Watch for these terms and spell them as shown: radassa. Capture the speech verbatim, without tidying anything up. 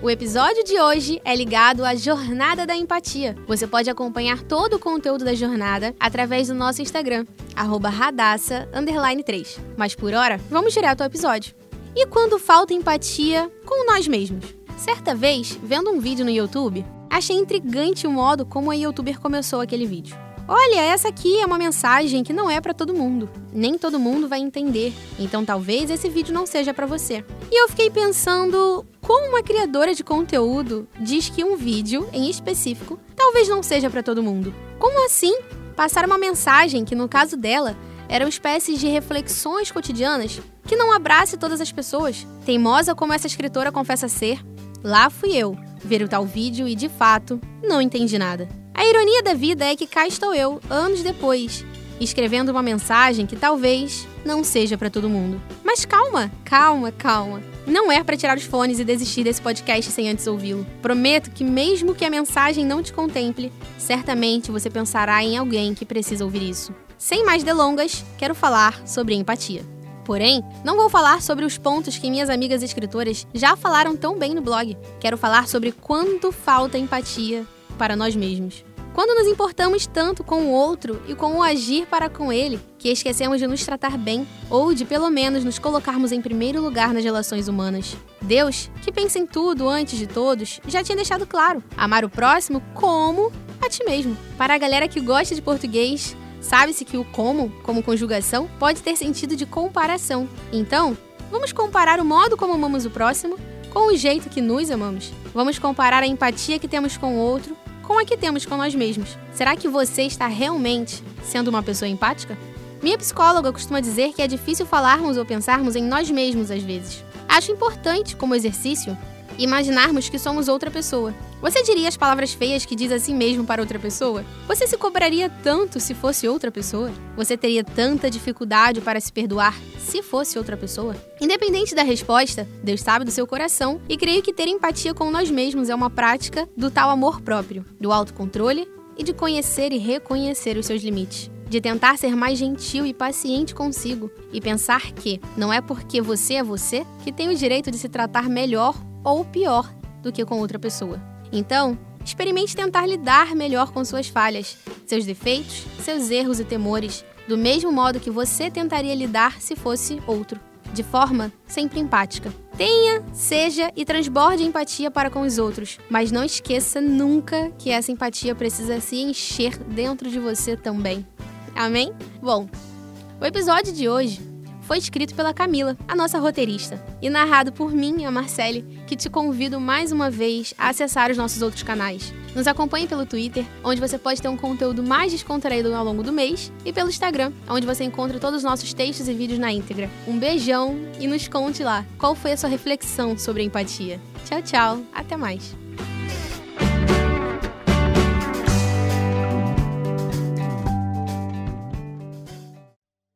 O episódio de hoje é ligado à Jornada da Empatia. Você pode acompanhar todo o conteúdo da jornada através do nosso Instagram, arroba radassa underline três. Mas por hora, vamos direto ao episódio. E quando falta empatia com nós mesmos? Certa vez, vendo um vídeo no YouTube, achei intrigante o modo como a youtuber começou aquele vídeo. Olha, essa aqui é uma mensagem que não é pra todo mundo. Nem todo mundo vai entender. Então talvez esse vídeo não seja pra você. E eu fiquei pensando, como uma criadora de conteúdo diz que um vídeo, em específico, talvez não seja pra todo mundo? Como assim? Passar uma mensagem que, no caso dela, eram espécies de reflexões cotidianas que não abrace todas as pessoas? Teimosa como essa escritora confessa ser, lá fui eu ver o tal vídeo e, de fato, não entendi nada. A ironia da vida é que cá estou eu, anos depois, escrevendo uma mensagem que talvez não seja para todo mundo. Mas calma, calma, calma. Não é para tirar os fones e desistir desse podcast sem antes ouvi-lo. Prometo que mesmo que a mensagem não te contemple, certamente você pensará em alguém que precisa ouvir isso. Sem mais delongas, quero falar sobre empatia. Porém, não vou falar sobre os pontos que minhas amigas escritoras já falaram tão bem no blog. Quero falar sobre quanto falta empatia para nós mesmos. Quando nos importamos tanto com o outro e com o agir para com ele, que esquecemos de nos tratar bem, ou de pelo menos nos colocarmos em primeiro lugar nas relações humanas. Deus, que pensa em tudo antes de todos, já tinha deixado claro: amar o próximo como a ti mesmo. Para a galera que gosta de português, sabe-se que o como, como conjugação, pode ter sentido de comparação. Então, vamos comparar o modo como amamos o próximo com o jeito que nos amamos. Vamos comparar a empatia que temos com o outro com a que temos com nós mesmos. Será que você está realmente sendo uma pessoa empática? Minha psicóloga costuma dizer que é difícil falarmos ou pensarmos em nós mesmos às vezes. Acho importante, como exercício, imaginarmos que somos outra pessoa. Você diria as palavras feias que diz a si mesmo para outra pessoa? Você se cobraria tanto se fosse outra pessoa? Você teria tanta dificuldade para se perdoar se fosse outra pessoa? Independente da resposta, Deus sabe do seu coração e creio que ter empatia com nós mesmos é uma prática do tal amor próprio, do autocontrole e de conhecer e reconhecer os seus limites. De tentar ser mais gentil e paciente consigo e pensar que não é porque você é você que tem o direito de se tratar melhor ou pior do que com outra pessoa. Então, experimente tentar lidar melhor com suas falhas, seus defeitos, seus erros e temores, do mesmo modo que você tentaria lidar se fosse outro, de forma sempre empática. Tenha, seja e transborde empatia para com os outros, mas não esqueça nunca que essa empatia precisa se encher dentro de você também. Amém? Bom, o episódio de hoje foi escrito pela Camila, a nossa roteirista, e narrado por mim, a Marcele, que te convido mais uma vez a acessar os nossos outros canais. Nos acompanhe pelo Twitter, onde você pode ter um conteúdo mais descontraído ao longo do mês, e pelo Instagram, onde você encontra todos os nossos textos e vídeos na íntegra. Um beijão e nos conte lá qual foi a sua reflexão sobre a empatia. Tchau, tchau. Até mais.